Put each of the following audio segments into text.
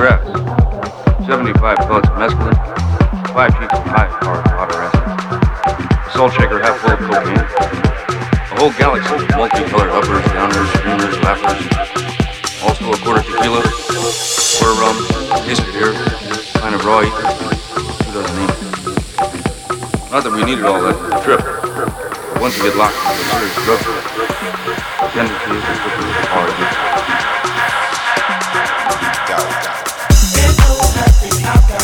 grass. 75 pellets of mescaline, 5 sheets of high-powered water acid, a salt shaker half full of cocaine, a whole galaxy of multicolored uppers, downers, streamers, lappers, also a quarter tequila, quarter rum, a case of beer, a pint of raw ether. Who doesn't need it? Not that we needed all that for the trip, but once you get locked into a serious drug trip, the tendency is to put you as far as you can. There's no nothing out there.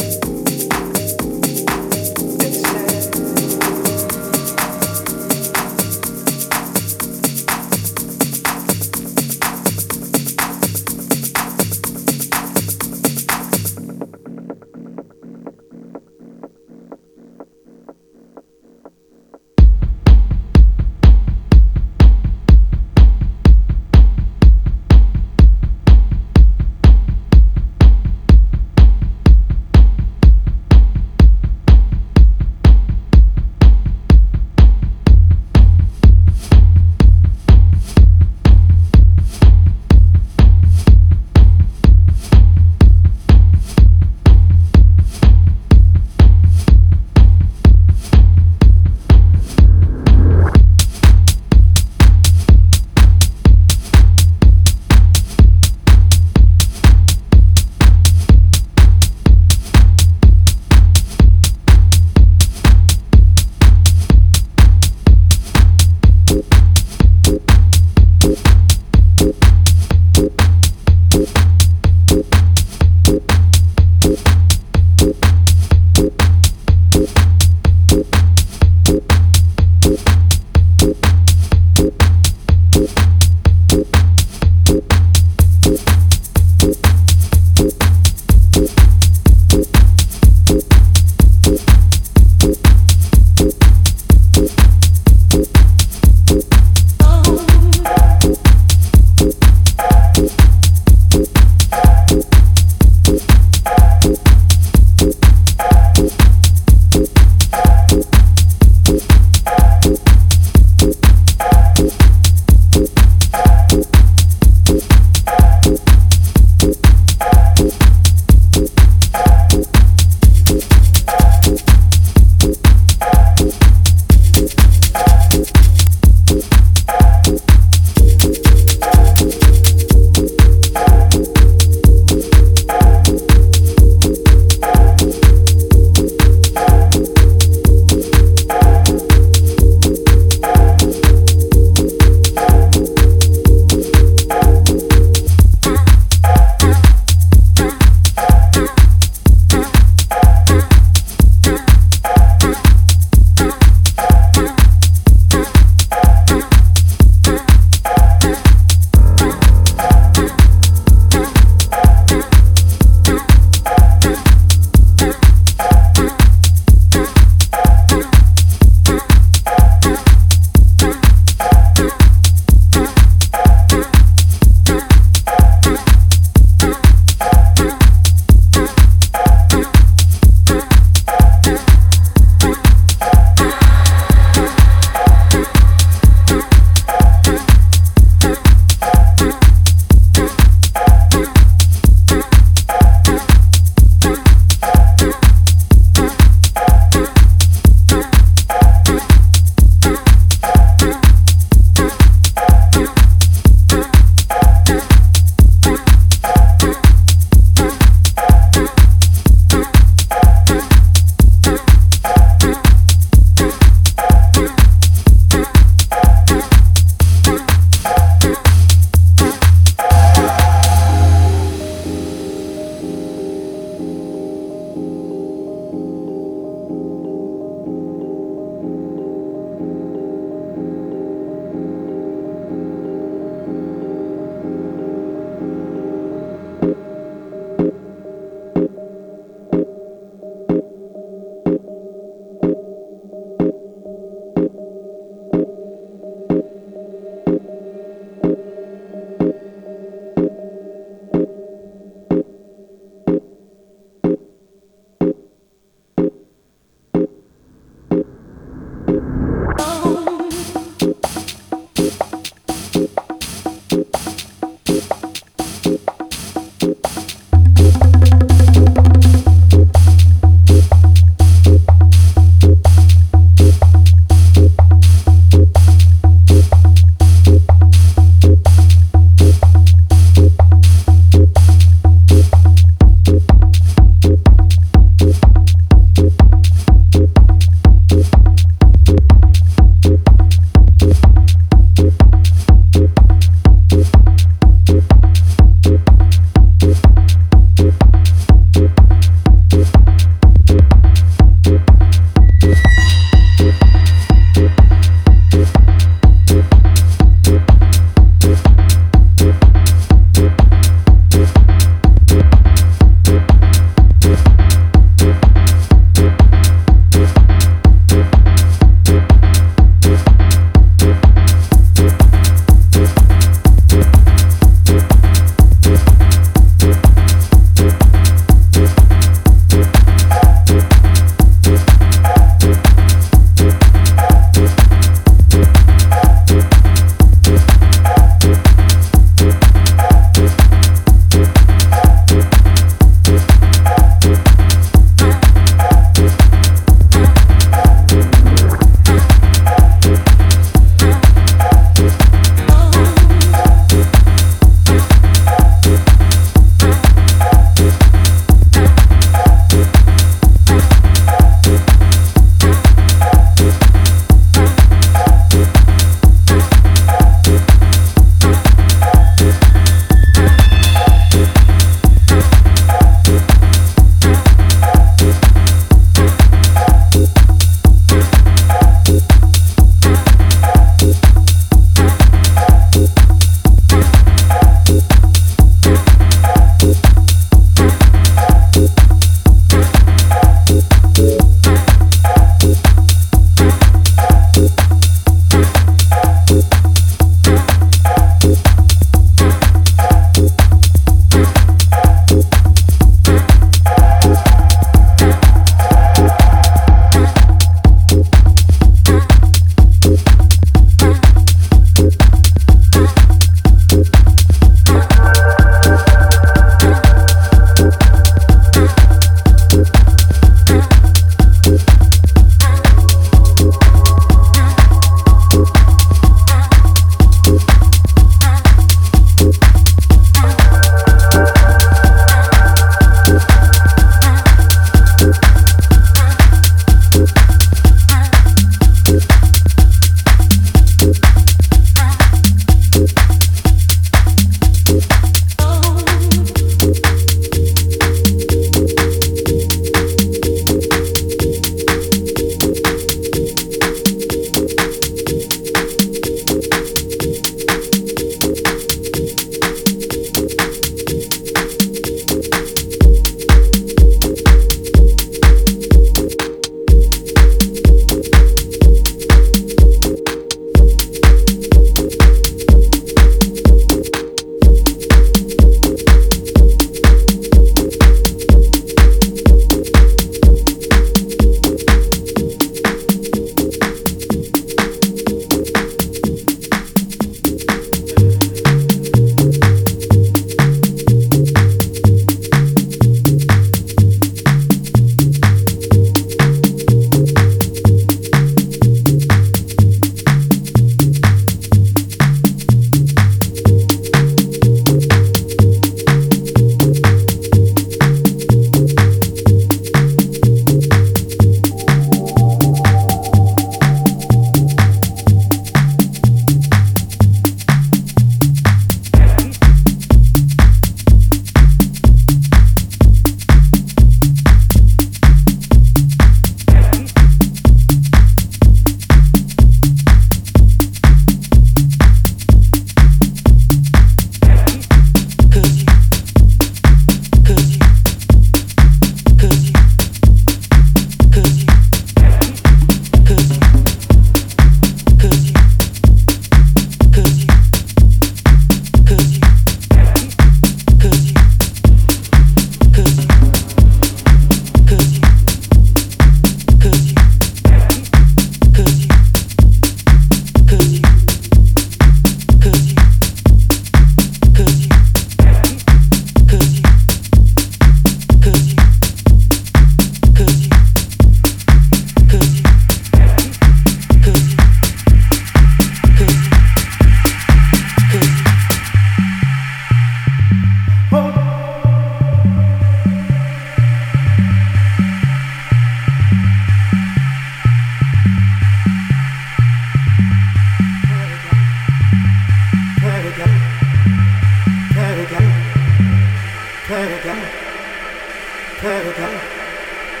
Paradigm.